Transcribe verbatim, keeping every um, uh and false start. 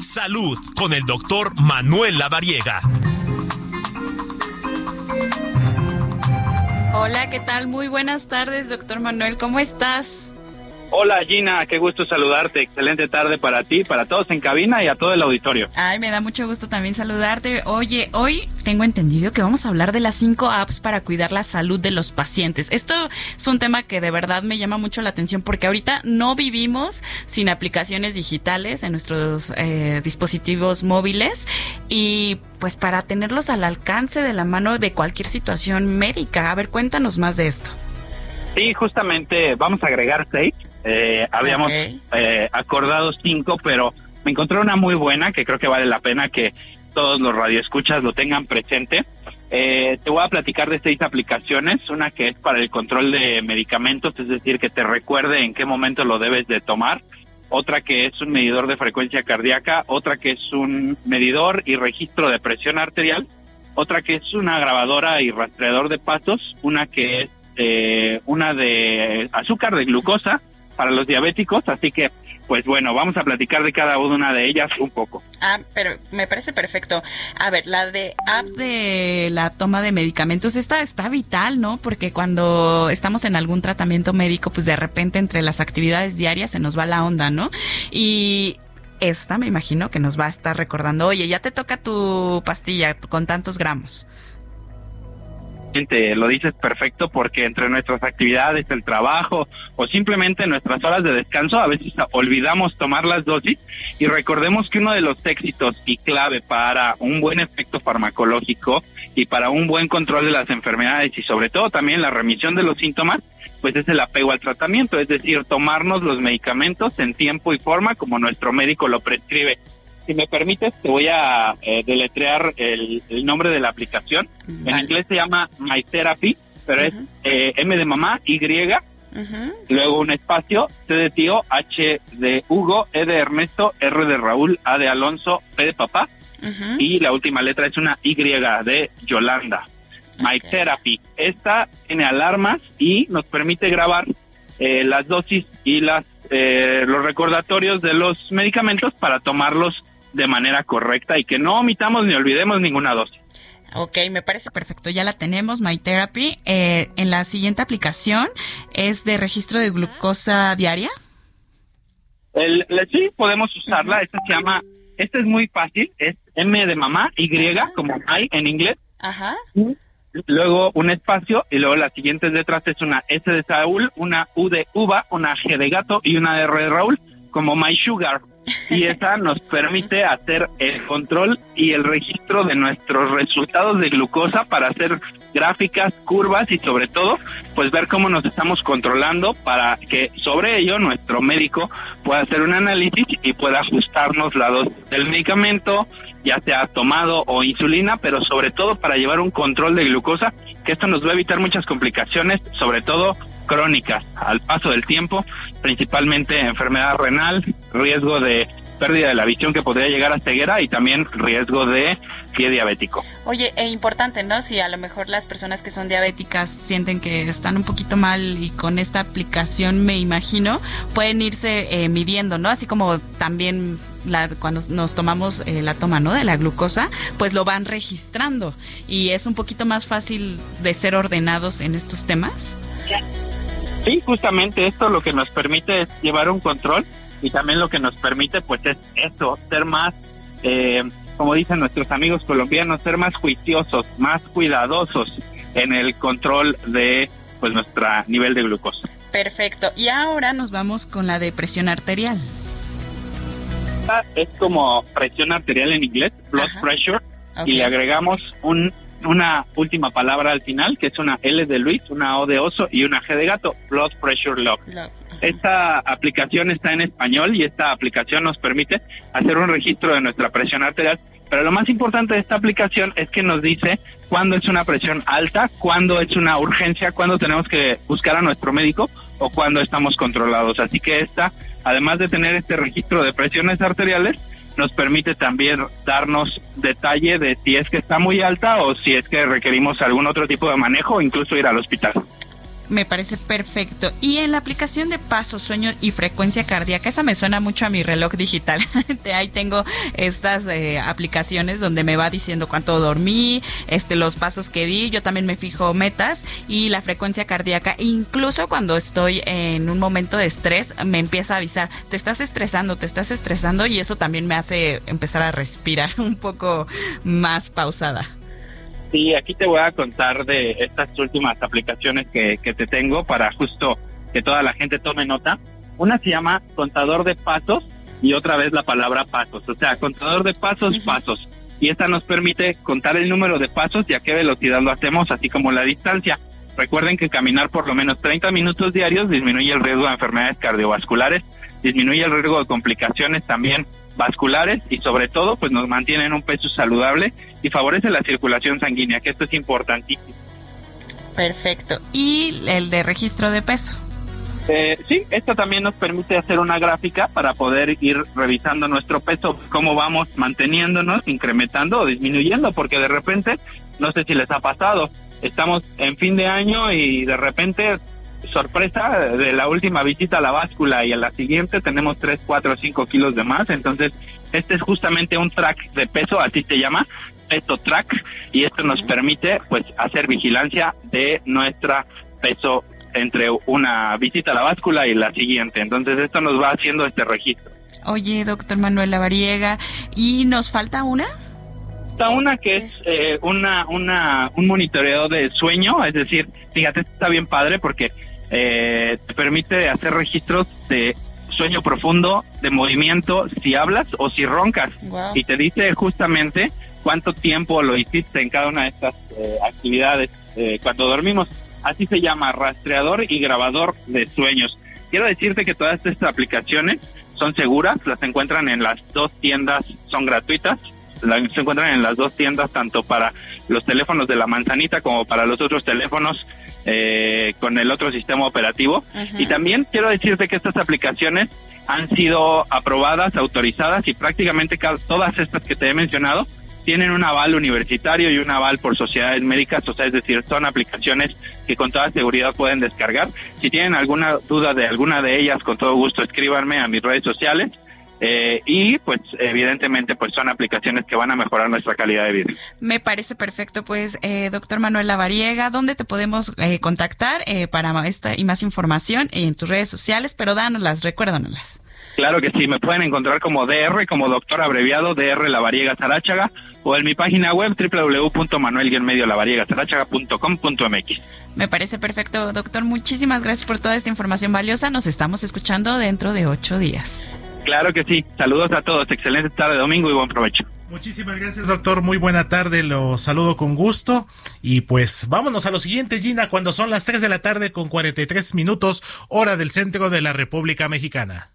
Salud con el doctor Manuel Lavariega. Hola, ¿qué tal? Muy buenas tardes, doctor Manuel, ¿cómo estás? Hola Gina, qué gusto saludarte, excelente tarde para ti, para todos en cabina y a todo el auditorio. Ay, me da mucho gusto también saludarte. Oye, hoy tengo entendido que vamos a hablar de las cinco apps para cuidar la salud de los pacientes. Esto es un tema que de verdad me llama mucho la atención porque ahorita no vivimos sin aplicaciones digitales en nuestros eh, dispositivos móviles y pues para tenerlos al alcance de la mano de cualquier situación médica. A ver, cuéntanos más de esto. Sí, justamente vamos a agregar seis. Eh, habíamos okay. eh, acordado cinco, pero me encontré una muy buena que creo que vale la pena que todos los radioescuchas lo tengan presente. Eh, te voy a platicar de seis aplicaciones, una que es para el control de medicamentos, es decir, que te recuerde en qué momento lo debes de tomar, otra que es un medidor de frecuencia cardíaca, otra que es un medidor y registro de presión arterial, otra que es una grabadora y rastreador de pasos, una que es eh, una de azúcar, de glucosa, para los diabéticos, así que, pues bueno, vamos a platicar de cada una de ellas un poco. Ah, pero me parece perfecto. A ver, la de app de la toma de medicamentos, esta está vital, ¿no? Porque cuando estamos en algún tratamiento médico, pues de repente entre las actividades diarias se nos va la onda, ¿no? Y esta me imagino que nos va a estar recordando, oye, ya te toca tu pastilla con tantos gramos. Lo dices perfecto porque entre nuestras actividades, el trabajo o simplemente nuestras horas de descanso a veces olvidamos tomar las dosis y recordemos que uno de los éxitos y clave para un buen efecto farmacológico y para un buen control de las enfermedades y sobre todo también la remisión de los síntomas pues es el apego al tratamiento, es decir, tomarnos los medicamentos en tiempo y forma como nuestro médico lo prescribe. Si me permites, te voy a eh, deletrear el, el nombre de la aplicación. Vale. En inglés se llama My Therapy, pero uh-huh. es eh, M de mamá, Y, uh-huh. luego un espacio, C de tío, H de Hugo, E de Ernesto, R de Raúl, A de Alonso, P de papá, uh-huh. y la última letra es una Y de Yolanda. My okay. Therapy. Esta tiene alarmas y nos permite grabar eh, las dosis y las eh, los recordatorios de los medicamentos para tomarlos de manera correcta y que no omitamos ni olvidemos ninguna dosis. Ok, me parece perfecto, ya la tenemos, My Therapy. Eh, en la siguiente aplicación es de registro de glucosa diaria. El, el, sí, podemos usarla, uh-huh. esta se llama, esta es muy fácil, es M de mamá, Y, uh-huh. como hay en inglés. Ajá. Uh-huh. Luego un espacio y luego las siguientes letras es una S de Saúl, una U de uva, una G de gato y una R de Raúl, como My Sugar. Y esa nos permite hacer el control y el registro de nuestros resultados de glucosa para hacer gráficas, curvas y sobre todo, pues ver cómo nos estamos controlando para que sobre ello nuestro médico pueda hacer un análisis y pueda ajustarnos la dosis del medicamento, ya sea tomado o insulina, pero sobre todo para llevar un control de glucosa, que esto nos va a evitar muchas complicaciones, sobre todo crónicas al paso del tiempo, principalmente enfermedad renal, riesgo de pérdida de la visión que podría llegar a ceguera y también riesgo de pie diabético. Oye, e importante, ¿no? Si a lo mejor las personas que son diabéticas sienten que están un poquito mal y con esta aplicación, me imagino, pueden irse eh, midiendo, ¿no? Así como también la, cuando nos tomamos eh, la toma, ¿no? De la glucosa, pues lo van registrando y es un poquito más fácil de ser ordenados en estos temas. Yeah. Sí, justamente esto lo que nos permite es llevar un control y también lo que nos permite pues es eso, ser más, eh, como dicen nuestros amigos colombianos, ser más juiciosos, más cuidadosos en el control de pues nuestro nivel de glucosa. Perfecto, y ahora nos vamos con la de presión arterial. Esta es como presión arterial en inglés, blood Ajá. pressure, okay. y le agregamos un... una última palabra al final, que es una L de Luis, una O de oso y una G de gato, Blood Pressure Log. Log. Esta aplicación está en español y esta aplicación nos permite hacer un registro de nuestra presión arterial, pero lo más importante de esta aplicación es que nos dice cuándo es una presión alta, cuándo es una urgencia, cuándo tenemos que buscar a nuestro médico o cuándo estamos controlados. Así que esta, además de tener este registro de presiones arteriales, nos permite también darnos detalle de si es que está muy alta o si es que requerimos algún otro tipo de manejo o incluso ir al hospital. me parece perfecto. Y en la aplicación de paso, sueño y frecuencia cardíaca, esa me suena mucho a mi reloj digital. Ahí tengo estas eh, aplicaciones donde me va diciendo cuánto dormí, este, los pasos que di. Yo también me fijo metas y la frecuencia cardíaca. Incluso cuando estoy en un momento de estrés, me empieza a avisar, te estás estresando, te estás estresando, y eso también me hace empezar a respirar un poco más pausada. Sí, aquí te voy a contar de estas últimas aplicaciones que, que te tengo para justo que toda la gente tome nota. Una se llama Contador de Pasos y otra vez la palabra pasos. O sea, Contador de Pasos, uh-huh. Pasos. Y esta nos permite contar el número de pasos y a qué velocidad lo hacemos, así como la distancia. Recuerden que caminar por lo menos treinta minutos diarios disminuye el riesgo de enfermedades cardiovasculares, disminuye el riesgo de complicaciones también vasculares y sobre todo pues nos mantienen un peso saludable y favorece la circulación sanguínea, que esto es importantísimo. Perfecto. ¿Y el de registro de peso? Eh, sí, esto también nos permite hacer una gráfica para poder ir revisando nuestro peso, cómo vamos manteniéndonos, incrementando o disminuyendo, porque de repente, no sé si les ha pasado, estamos en fin de año y de repente, sorpresa, de la última visita a la báscula y a la siguiente tenemos tres, cuatro, cinco kilos de más. Entonces este es justamente un track de peso, así te llama, peso track, y esto nos permite pues hacer vigilancia de nuestra peso entre una visita a la báscula y la siguiente. Entonces esto nos va haciendo este registro. Oye, doctor Manuel Lavariega, ¿y nos falta una? Una que es eh, una, una, un monitoreo de sueño, es decir, fíjate, está bien padre porque eh, te permite hacer registros de sueño profundo, de movimiento, si hablas o si roncas. Wow. Y te dice justamente cuánto tiempo lo hiciste en cada una de estas eh, actividades eh, cuando dormimos. Así se llama, rastreador y grabador de sueños. Quiero decirte que todas estas aplicaciones son seguras, las encuentran en las dos tiendas, son gratuitas. Se encuentran en las dos tiendas, tanto para los teléfonos de la manzanita como para los otros teléfonos eh, con el otro sistema operativo. Ajá. Y también quiero decirte que estas aplicaciones han sido aprobadas, autorizadas, y prácticamente todas estas que te he mencionado tienen un aval universitario y un aval por sociedades médicas, o sea, es decir, son aplicaciones que con toda seguridad pueden descargar. Si tienen alguna duda de alguna de ellas, con todo gusto escríbanme a mis redes sociales. Eh, y pues evidentemente pues son aplicaciones que van a mejorar nuestra calidad de vida. Me parece perfecto. Pues eh, doctor Manuel Lavariega, ¿dónde te podemos eh, contactar eh, para esta y más información? En tus redes sociales, pero dánoslas, recuérdanoslas. Claro que sí, me pueden encontrar como D R, como doctor abreviado, D R Lavariega Saráchaga, o en mi página web doble u doble u doble u punto manuel guion medio lavariega saráchaga punto com punto m x. Me parece perfecto, doctor. Muchísimas gracias por toda esta información valiosa. Nos estamos escuchando dentro de ocho días. Claro que sí. Saludos a todos. Excelente tarde de domingo y buen provecho. Muchísimas gracias, doctor. Muy buena tarde. Los saludo con gusto. Y pues vámonos a lo siguiente, Gina, cuando son las tres de la tarde con cuarenta y tres minutos, hora del centro de la República Mexicana.